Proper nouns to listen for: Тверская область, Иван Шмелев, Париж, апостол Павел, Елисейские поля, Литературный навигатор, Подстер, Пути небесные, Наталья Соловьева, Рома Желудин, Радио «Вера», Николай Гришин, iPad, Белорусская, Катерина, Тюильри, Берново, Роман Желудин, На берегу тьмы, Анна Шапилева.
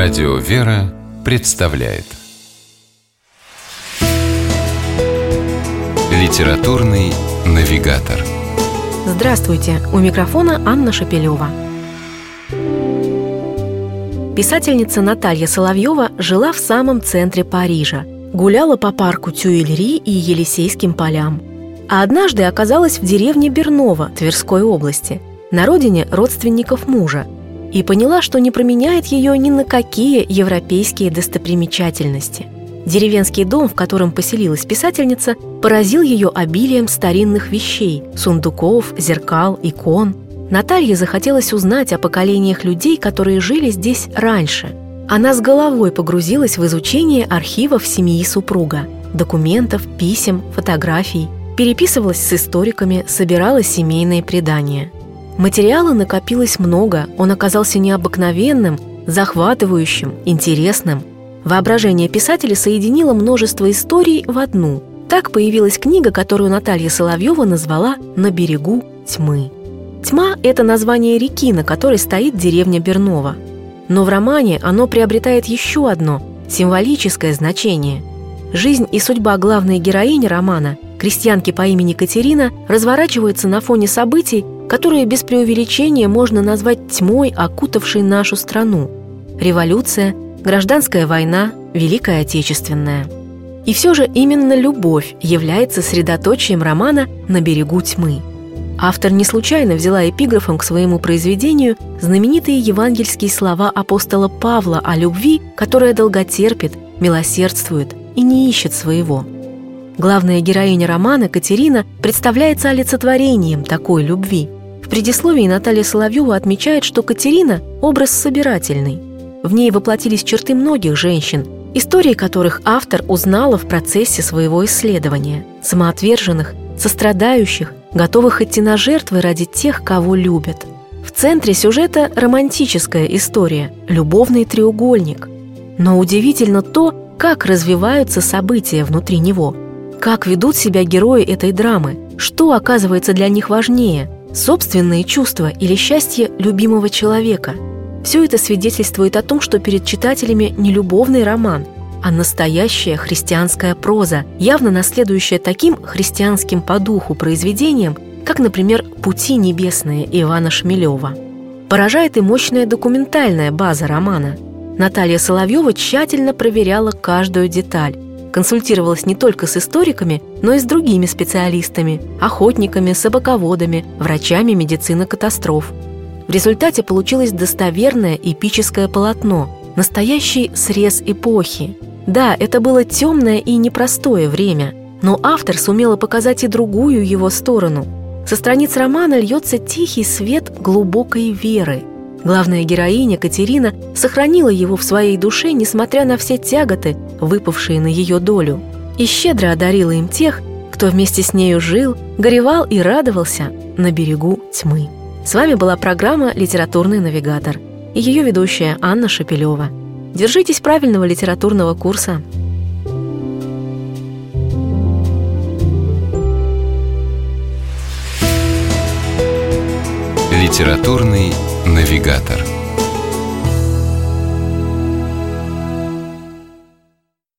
Радио «Вера» представляет Литературный навигатор. Здравствуйте! У микрофона Анна Шапилева. Писательница Наталья Соловьева жила в самом центре Парижа, гуляла по парку Тюильри и Елисейским полям. А однажды оказалась в деревне Берново Тверской области, на родине родственников мужа, и поняла, что не променяет ее ни на какие европейские достопримечательности. Деревенский дом, в котором поселилась писательница, поразил ее обилием старинных вещей – сундуков, зеркал, икон. Наталье захотелось узнать о поколениях людей, которые жили здесь раньше. Она с головой погрузилась в изучение архивов семьи супруга – документов, писем, фотографий. Переписывалась с историками, собирала семейные предания. Материала накопилось много, он оказался необыкновенным, захватывающим, интересным. Воображение писателя соединило множество историй в одну. Так появилась книга, которую Наталья Соловьева назвала «На берегу тьмы». Тьма – это название реки, на которой стоит деревня Берново. Но в романе оно приобретает еще одно символическое значение. Жизнь и судьба главной героини романа, крестьянки по имени Катерина, разворачиваются на фоне событий, которые без преувеличения можно назвать тьмой, окутавшей нашу страну. Революция, гражданская война, Великая Отечественная. И все же именно любовь является средоточием романа «На берегу тьмы». Автор не случайно взяла эпиграфом к своему произведению знаменитые евангельские слова апостола Павла о любви, которая долготерпит, милосердствует и не ищет своего. Главная героиня романа, Катерина, представляется олицетворением такой любви. В предисловии Наталья Соловьева отмечает, что Катерина – образ собирательный. В ней воплотились черты многих женщин, истории которых автор узнала в процессе своего исследования. Самоотверженных, сострадающих, готовых идти на жертвы ради тех, кого любят. В центре сюжета романтическая история, любовный треугольник. Но удивительно то, как развиваются события внутри него. Как ведут себя герои этой драмы? Что оказывается для них важнее – собственные чувства или счастье любимого человека? Все это свидетельствует о том, что перед читателями не любовный роман, а настоящая христианская проза, явно наследующая таким христианским по духу произведениям, как, например, «Пути небесные» Ивана Шмелева. Поражает и мощная документальная база романа. Наталья Соловьева тщательно проверяла каждую деталь. Консультировалась не только с историками, но и с другими специалистами – охотниками, собаководами, врачами медицины катастроф. В результате получилось достоверное эпическое полотно, настоящий срез эпохи. Да, это было темное и непростое время, но автор сумела показать и другую его сторону. Со страниц романа льется тихий свет глубокой веры. Главная героиня Катерина сохранила его в своей душе, несмотря на все тяготы, выпавшие на ее долю, и щедро одарила им тех, кто вместе с нею жил, горевал и радовался на берегу тьмы. С вами была программа «Литературный навигатор» и ее ведущая Анна Шапилева. Держитесь правильного литературного курса. Литературный навигатор.